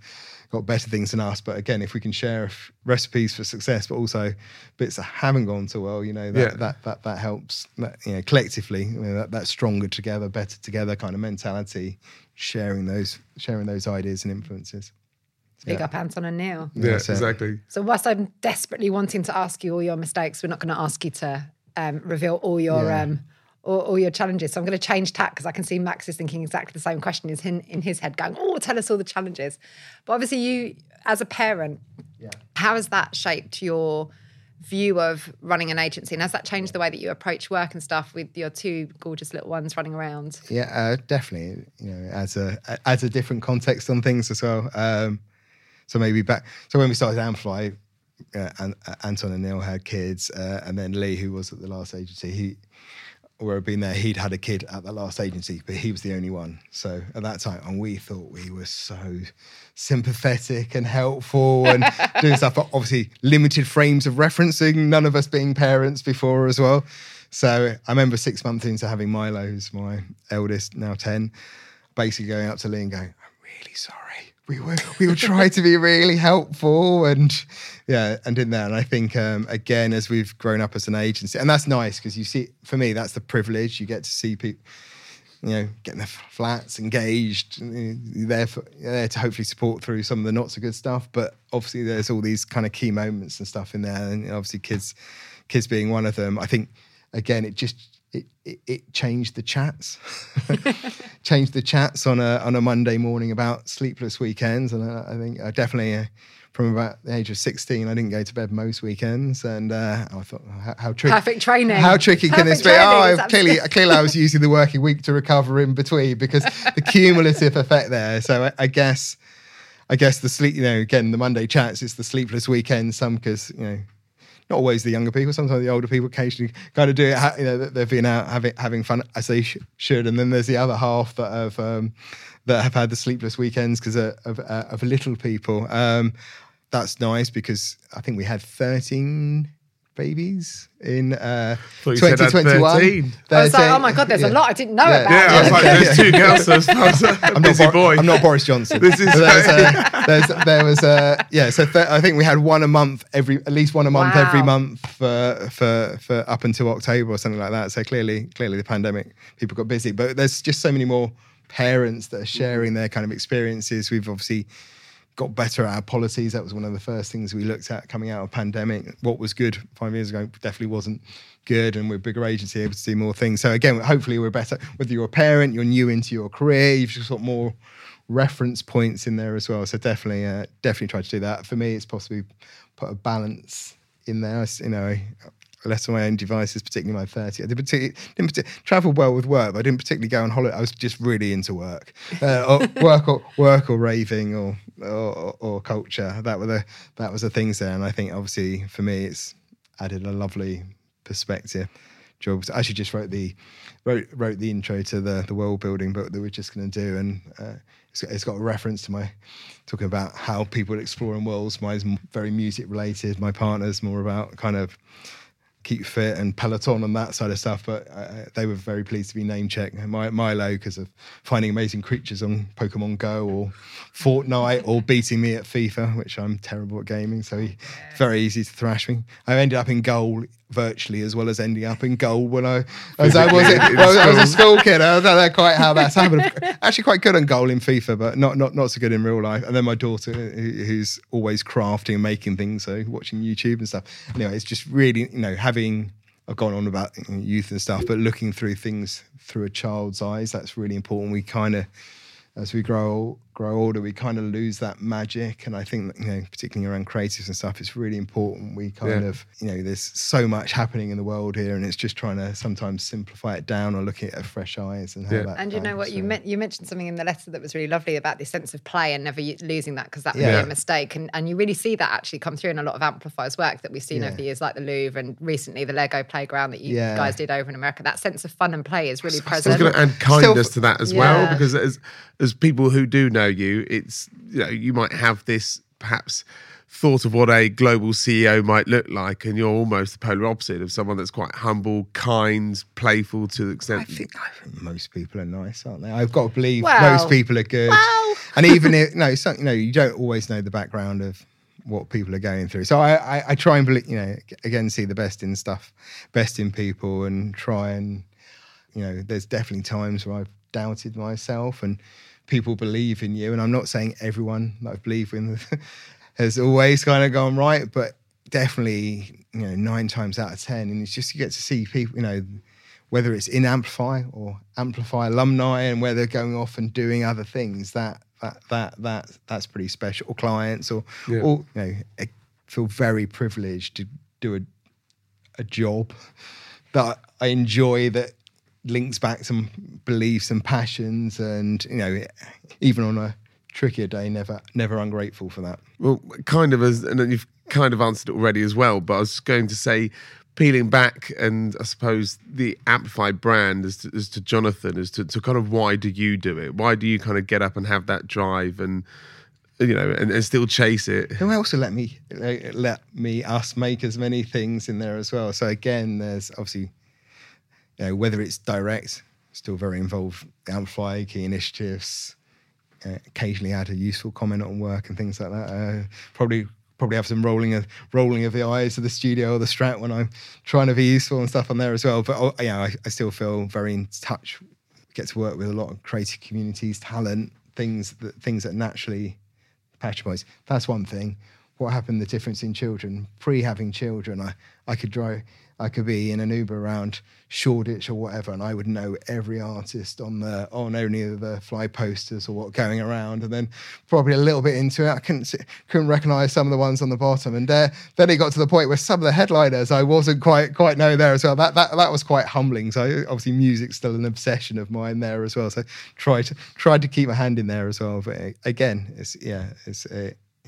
got better things than us. But again, if we can share recipes for success, but also bits that haven't gone so well, you know, that helps. That, you know, collectively, you know, that stronger together, better together kind of mentality, sharing those ideas and influences. Big up Anton and Neil. Yeah, exactly. So whilst I'm desperately wanting to ask you all your mistakes, we're not going to ask you to reveal all your all your challenges. So I'm going to change tack because I can see Max is thinking exactly the same question as in his head, going, "Oh, tell us all the challenges." But obviously, you as a parent, how has that shaped your view of running an agency, and has that changed the way that you approach work and stuff with your two gorgeous little ones running around? Yeah, definitely. You know, as a different context on things as well. So maybe back. So when we started Amplify, and Anton and Neil had kids, and then Lee, who was at the last agency, he'd had a kid at the last agency, but he was the only one. So at that time, and we thought we were so sympathetic and helpful and doing stuff. But obviously, limited frames of referencing. None of us being parents before as well. So I remember 6 months into having Milo, who's my eldest, now 10, basically going up to Lee and going, "I'm really sorry. We will try to be really helpful," and in there. And I think, again, as we've grown up as an agency, and that's nice because you see, for me, that's the privilege. You get to see people, you know, getting their flats, engaged, there to hopefully support through some of the not so good stuff. But obviously there's all these kind of key moments and stuff in there. And obviously kids being one of them. I think, again, it changed the chats. Changed the chats on a Monday morning about sleepless weekends. And I think I definitely, from about the age of 16, I didn't go to bed most weekends. And I thought, how tricky. Perfect training. How tricky can this be? Clearly I was using the working week to recover in between because the cumulative effect there. So I guess the sleep, you know, again, the Monday chats, it's the sleepless weekends, some because, you know, not always the younger people, sometimes the older people occasionally kind of do it, you know, they've been out having fun as they should. And then there's the other half that have had the sleepless weekends because of little people. That's nice because I think we had 13 babies in 2021. 13. I was like, oh my God, there's a lot I didn't know about. Yeah, I was like, there's two girls, boy. I'm not Boris Johnson. I think we had at least one a month wow. every month for up until October or something like that. So clearly the pandemic, people got busy. But there's just so many more parents that are sharing their kind of experiences. We've obviously got better at our policies. That was one of the first things we looked at coming out of pandemic. What was good 5 years ago definitely wasn't good, and we're a bigger agency able to do more things. So again, hopefully we're better. Whether you're a parent, you're new into your career, you've just got more reference points in there as well. So definitely try to do that. For me, it's possibly put a balance in there. You know, less on my own devices, particularly my 30. I didn't travel well with work, but I didn't particularly go on holiday. I was just really into work, or raving, or culture. That was the things there. And I think obviously for me, it's added a lovely perspective. Jobs. I actually just wrote the intro to the world building book that we're just going to do, and it's got a reference to my talking about how people exploring worlds. Mine's very music related. My partner's more about kind of keep fit and Peloton and that side of stuff. But they were very pleased to be name checked. Milo, because of finding amazing creatures on Pokemon Go or Fortnite or beating me at FIFA, which I'm terrible at gaming. So he, very easy to thrash me. I ended up in goal virtually as well as ending up in goal when I was a school kid. I don't know quite how that's happened. Actually quite good on goal in FIFA, but not so good in real life. And then my daughter, who's always crafting and making things, so watching YouTube and stuff. Anyway, it's just really, you know, I've gone on about youth and stuff, but looking through things through a child's eyes, that's really important. We kind of, as we grow older, we kind of lose that magic. And I think, you know, particularly around creatives and stuff, it's really important. We kind of, you know, there's so much happening in the world here, and it's just trying to sometimes simplify it down or look at it with fresh eyes and how that. And you know what, you mentioned something in the letter that was really lovely about this sense of play and never losing that, because that would be a mistake. And you really see that actually come through in a lot of Amplify's work that we've seen over the years, like the Louvre and recently the Lego playground that you guys did over in America. That sense of fun and play is really present. I was going to add kindness to that as well, because as people who do know you, it's, you know, you might have this perhaps thought of what a global CEO might look like, and you're almost the polar opposite of someone that's quite humble, kind, playful to the extent. I think most people are nice, aren't they? I've got to believe most people are good. Well. And even if you don't always know the background of what people are going through. So I try and believe, you know, again, see the best in stuff, best in people, and try and, you know, there's definitely times where I've doubted myself and people believe in you, and I'm not saying everyone that I've believed in has always kind of gone right, but definitely, you know, 9 times out of 10, and it's just, you get to see people, you know, whether it's in Amplify or Amplify alumni and where they're going off and doing other things, that's pretty special, or clients, or you know, I feel very privileged to do a job that I enjoy, that links back some beliefs and passions, and, you know, even on a trickier day, never ungrateful for that. Well, kind of, as, and you've kind of answered it already as well, but I was going to say, peeling back, and I suppose the Amplify brand as to Jonathan, as to kind of, why do you do it? Why do you kind of get up and have that drive and, you know, and still chase it? Who else will let us make as many things in there as well? So again, there's obviously, you know, whether it's direct, still very involved, Amplify, key initiatives, occasionally add a useful comment on work and things like that. Probably have some rolling of the eyes of the studio or the Strat when I'm trying to be useful and stuff on there as well. But I still feel very in touch. Get to work with a lot of creative communities, talent, things that naturally patronize. That's one thing. What happened, the difference in children, pre-having children, I could be in an Uber around Shoreditch or whatever, and I would know every artist on any of the fly posters or what going around. And then probably a little bit into it, I couldn't recognise some of the ones on the bottom. And then it got to the point where some of the headliners I wasn't quite know there as well. That was quite humbling. So obviously music's still an obsession of mine there as well. So tried to keep a hand in there as well. But again, it's you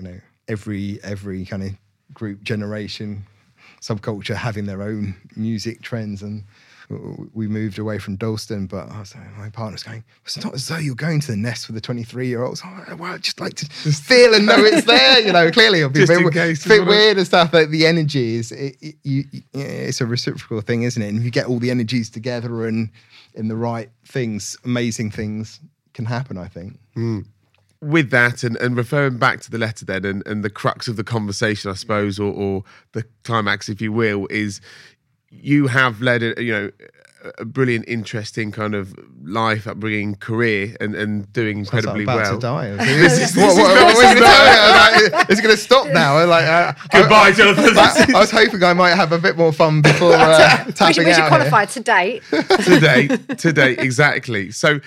know, every kind of group, generation, subculture having their own music trends, and we moved away from Dalston, but I was, my partner's going, it's not as though you're going to the nest with the 23-year-olds. Oh, well, I'd just like to feel and know it's there, you know, clearly it'll be a bit weird and stuff, but the energy is, it's a reciprocal thing, isn't it? And if you get all the energies together and in the right things, amazing things can happen, I think. Mm. With that, and referring back to the letter then, and the crux of the conversation, I suppose, or the climax, if you will, is you have led a brilliant, interesting kind of life, upbringing, career, and doing incredibly well. It's going to stop now. Goodbye, Jonathan. I was hoping I might have a bit more fun before tapping out. We should qualify to date. To date, exactly. So,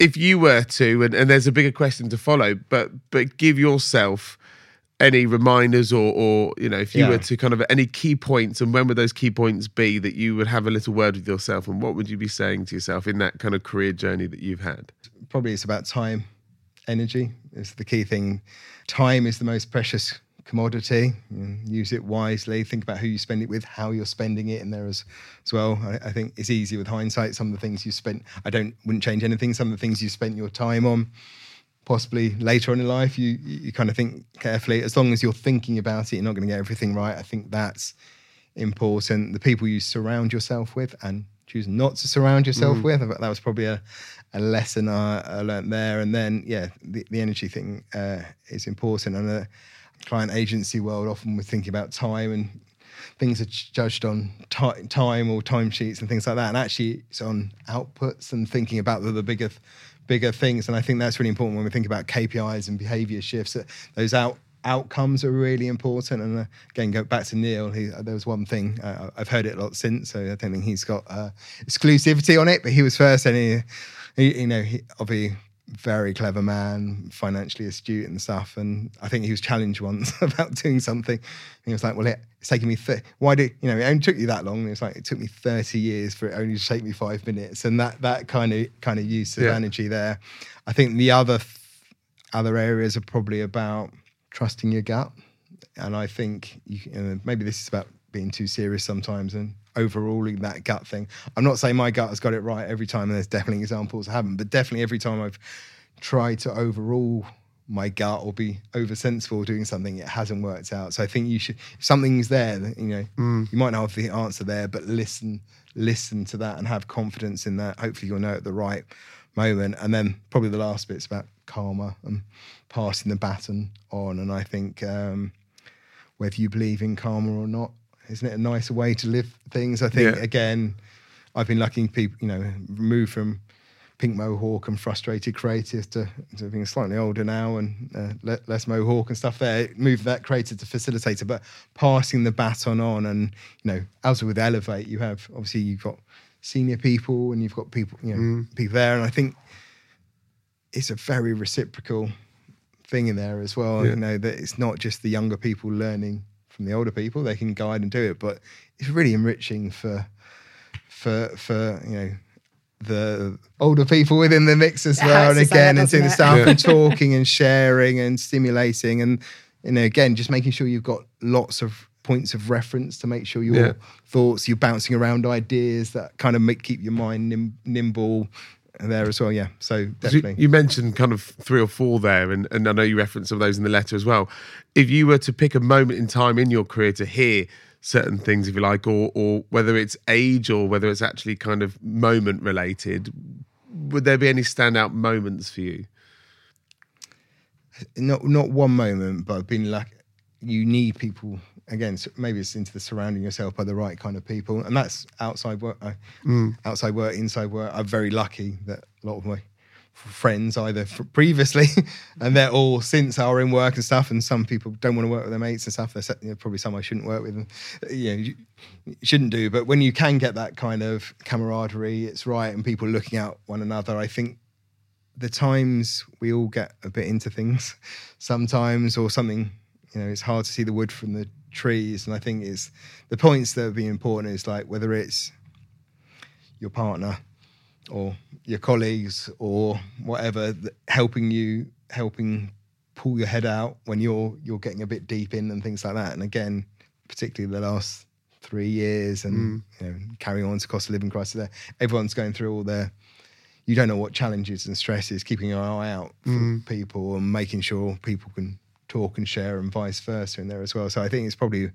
if you were to, and there's a bigger question to follow, but give yourself any reminders or you know, if you were to kind of, any key points, and when would those key points be that you would have a little word with yourself, and what would you be saying to yourself in that kind of career journey that you've had? Probably it's about time, energy is the key thing. Time is the most precious commodity. Use it wisely. Think about who you spend it with, how you're spending it in there as well. I think it's easy with hindsight. Some of the things you spent, wouldn't change anything. Some of the things you spent your time on, possibly later on in life, you kind of think carefully. As long as you're thinking about it, you're not going to get everything right. I think that's important. The people you surround yourself with and choose not to surround yourself with. That was probably a lesson I learned there. And then, yeah, the energy thing is important. And the client agency world, often we're thinking about time and things are judged on time or timesheets and things like that. And actually it's on outputs and thinking about the bigger things. And I think that's really important when we think about KPIs and behavior shifts. Those outcomes are really important. And again, go back to Neil, there was one thing, I've heard it a lot since, so I don't think he's got exclusivity on it, but he was first, and he obviously very clever man, financially astute and stuff. And I think he was challenged once about doing something. And he was like, well, it's taking me, it only took you that long. And it was like, it took me 30 years for it only to take me 5 minutes. And that kind of use of energy there. I think the other areas are probably about trusting your gut. And I think maybe this is about being too serious sometimes and overruling that gut thing. I'm not saying my gut has got it right every time, and there's definitely examples I haven't, but definitely every time I've tried to overrule my gut or be oversensible doing something, it hasn't worked out. So I think you should, if something's there, you might not have the answer there, but listen to that and have confidence in that. Hopefully you'll know at the right moment. And then probably the last bit's about karma and passing the baton on. And I think whether you believe in karma or not, isn't it a nicer way to live things? I think, again, I've been lucky people, move from pink mohawk and frustrated creative to being slightly older now and less mohawk and stuff there, move that creative to facilitator, but passing the baton on. And, as with Elevate, you have, obviously you've got senior people and you've got people, people there. And I think it's a very reciprocal thing in there as well. Yeah. That it's not just the younger people learning from the older people, they can guide and do it, but it's really enriching for the older people within the mix as well. And again, and seeing the stuff and talking and sharing and stimulating, and again, just making sure you've got lots of points of reference to make sure your thoughts, you're bouncing around ideas that kind of keep your mind nimble. There as well, yeah. So definitely. You mentioned kind of 3 or 4 there, and I know you referenced some of those in the letter as well. If you were to pick a moment in time in your career to hear certain things, if you like, or whether it's age or whether it's actually kind of moment related, would there be any standout moments for you? Not one moment, but I've been lucky. You need people. Again, maybe it's into the surrounding yourself by the right kind of people. And that's outside work, inside work. I'm very lucky that a lot of my friends either previously and they're all since are in work and stuff, and some people don't want to work with their mates and stuff. There's probably some I shouldn't work with and, you shouldn't do. But when you can get that kind of camaraderie, it's right, and people looking out one another, I think the times we all get a bit into things sometimes or something, it's hard to see the wood from the trees. And I think it's the points that have been important is like whether it's your partner or your colleagues or whatever helping pull your head out when you're getting a bit deep in and things like that. And again, particularly the last 3 years and carrying on to cost of living crisis there, everyone's going through all their, you don't know what challenges and stresses, keeping your eye out for people and making sure people can talk and share and vice versa in there as well. So I think it's probably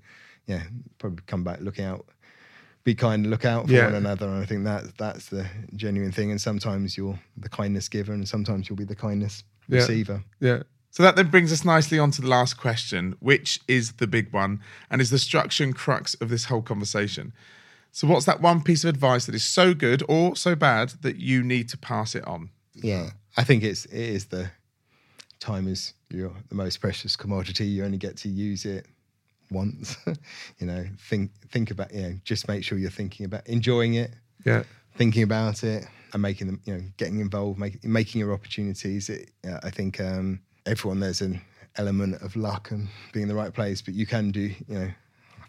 come back looking out, be kind, look out for one another. And I think that's the genuine thing. And sometimes you're the kindness giver and sometimes you'll be the kindness receiver. Yeah. So that then brings us nicely onto the last question, which is the big one and is the structure and crux of this whole conversation. So what's that one piece of advice that is so good or so bad that you need to pass it on? Yeah, I think it is the time is your the most precious commodity. You only get to use it once. Think about, just make sure you're thinking about enjoying it, thinking about it and making them, getting involved, making your opportunities. I think everyone, there's an element of luck and being in the right place, but you can do, I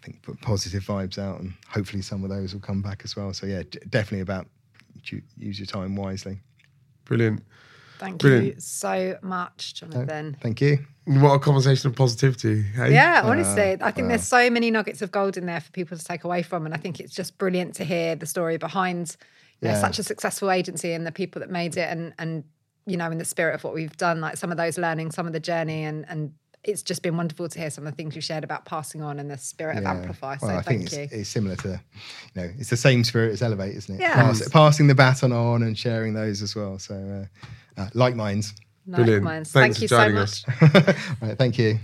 think put positive vibes out and hopefully some of those will come back as well. So yeah, definitely about use your time wisely. Brilliant. Thank you so much, Jonathan. Thank you. What a conversation of positivity. Hey? Yeah, honestly, I think there's so many nuggets of gold in there for people to take away from. And I think it's just brilliant to hear the story behind such a successful agency and the people that made it and in the spirit of what we've done, like some of those learning, some of the journey and it's just been wonderful to hear some of the things you shared about passing on and the spirit of Amplify. So I think it's similar to, you know, it's the same spirit as Elevate, isn't it? Yeah. Passing the baton on and sharing those as well. So like minds. Brilliant. Thank you so much. Right, thank you.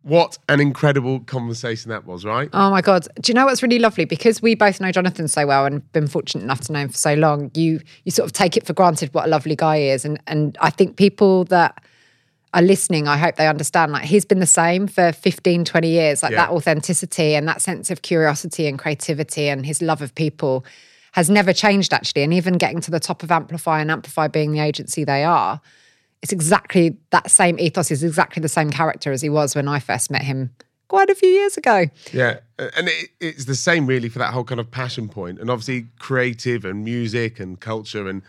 What an incredible conversation that was, right? Oh my God. Do you know what's really lovely? Because we both know Jonathan so well and been fortunate enough to know him for so long, you sort of take it for granted what a lovely guy is. And I think people that are listening, I hope they understand, like he's been the same for 15, 20 years, like that authenticity and that sense of curiosity and creativity and his love of people has never changed actually. And even getting to the top of Amplify and Amplify being the agency they are, it's exactly that same ethos. He's exactly the same character as he was when I first met him quite a few years ago. Yeah, and it's the same really for that whole kind of passion point. And obviously creative and music and culture and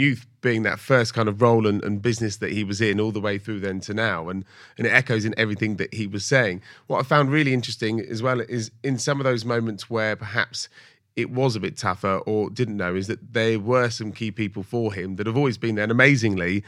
youth being that first kind of role and business that he was in all the way through then to now. And it echoes in everything that he was saying. What I found really interesting as well is in some of those moments where perhaps it was a bit tougher or didn't know is that there were some key people for him that have always been there. And amazingly,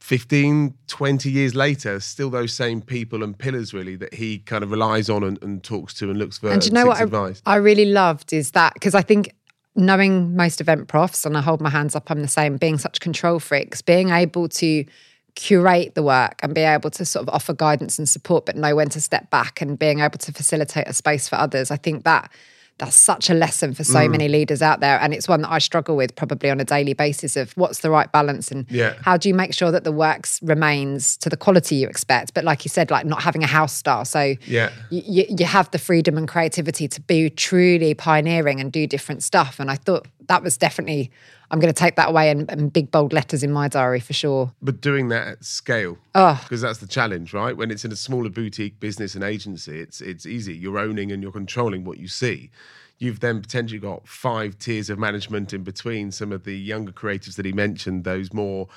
15, 20 years later, still those same people and pillars really that he kind of relies on and talks to and looks for advice. And do you know what I really loved is that, because I think knowing most event profs, and I hold my hands up, I'm the same, being such control freaks, being able to curate the work and be able to sort of offer guidance and support but know when to step back and being able to facilitate a space for others, I think that's such a lesson for so many leaders out there. And it's one that I struggle with probably on a daily basis of what's the right balance and how do you make sure that the works remains to the quality you expect. But like you said, like not having a house style. So you have the freedom and creativity to be truly pioneering and do different stuff. And I thought that was definitely, I'm going to take that away and big bold letters in my diary for sure. But doing that at scale, because that's the challenge, right? When it's in a smaller boutique business and agency, it's easy. You're owning and you're controlling what you see. You've then potentially got 5 tiers of management in between some of the younger creatives that he mentioned, those more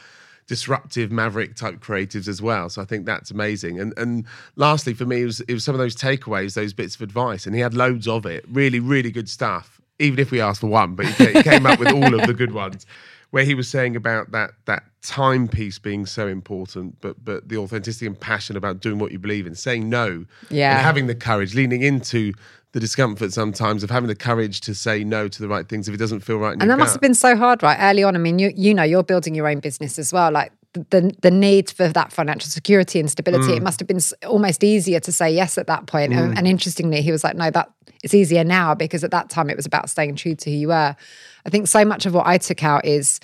disruptive maverick type creatives as well. So I think that's amazing. And lastly, for me, it was some of those takeaways, those bits of advice, and he had loads of it. Really, really good stuff. Even if we asked for one, but he came up with all of the good ones, where he was saying about that timepiece being so important, but the authenticity and passion about doing what you believe in, saying no, and having the courage, leaning into the discomfort sometimes of having the courage to say no to the right things if it doesn't feel right in your gut. And that must have been so hard, right? Early on, I mean, you know, you're building your own business as well, like the need for that financial security and stability, it must have been almost easier to say yes at that point. And interestingly, he was like, no, that it's easier now, because at that time it was about staying true to who you were. I think so much of what I took out is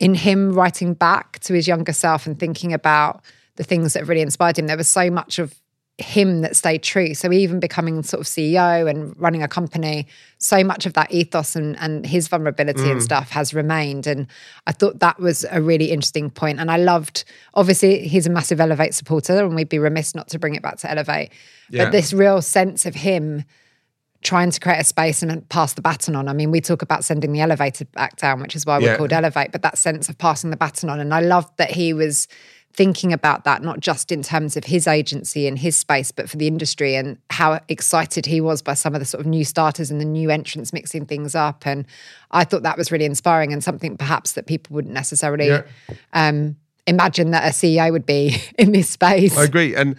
in him writing back to his younger self and thinking about the things that really inspired him. There was so much of him that stayed true. So even becoming sort of CEO and running a company, so much of that ethos and his vulnerability and stuff has remained. And I thought that was a really interesting point. And I loved, obviously he's a massive Elevate supporter and we'd be remiss not to bring it back to Elevate. Yeah. But this real sense of him trying to create a space and pass the baton on. I mean, we talk about sending the elevator back down, which is why we're called Elevate, but that sense of passing the baton on. And I loved that he was thinking about that, not just in terms of his agency and his space, but for the industry and how excited he was by some of the sort of new starters and the new entrants mixing things up. And I thought that was really inspiring and something perhaps that people wouldn't necessarily imagine that a CEO would be in this space. I agree. And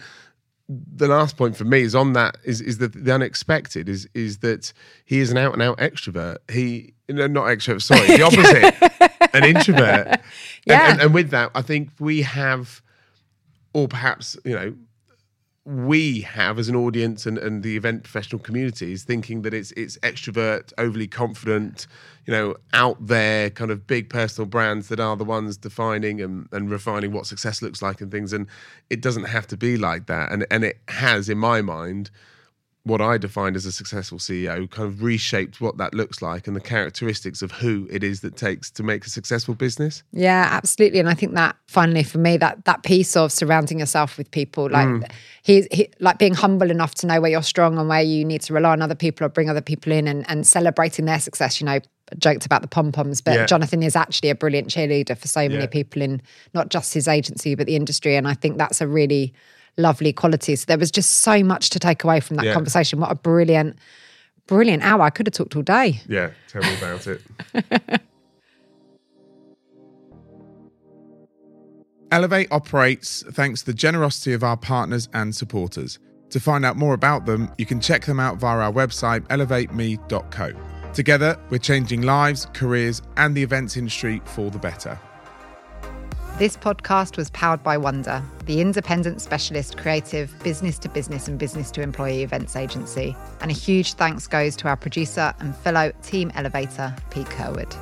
the last point for me is on that is the unexpected is that he is an out and out extrovert. The opposite, an introvert. Yeah. And with that, I think we have, or perhaps, you know, we have as an audience and the event professional community is thinking that it's extrovert, overly confident, you know, out there kind of big personal brands that are the ones defining and refining what success looks like and things. And it doesn't have to be like that. And it has, in my mind, what I defined as a successful CEO kind of reshaped what that looks like and the characteristics of who it is that takes to make a successful business. Yeah, absolutely. And I think that finally for me, that piece of surrounding yourself with people, like he like being humble enough to know where you're strong and where you need to rely on other people or bring other people in and celebrating their success. You know, I joked about the pom-poms, but Jonathan is actually a brilliant cheerleader for so many people in not just his agency, but the industry. And I think that's a really lovely qualities. There was just so much to take away from that conversation. What a brilliant, brilliant hour. I could have talked all day. Yeah, tell me about it. Elevate operates thanks to the generosity of our partners and supporters. To find out more about them, you can check them out via our website, elevateme.co. Together, we're changing lives, careers, and the events industry for the better. This podcast was powered by Wonder, the independent specialist creative business-to-business and business-to-employee events agency. And a huge thanks goes to our producer and fellow team elevator, Pete Kerwood.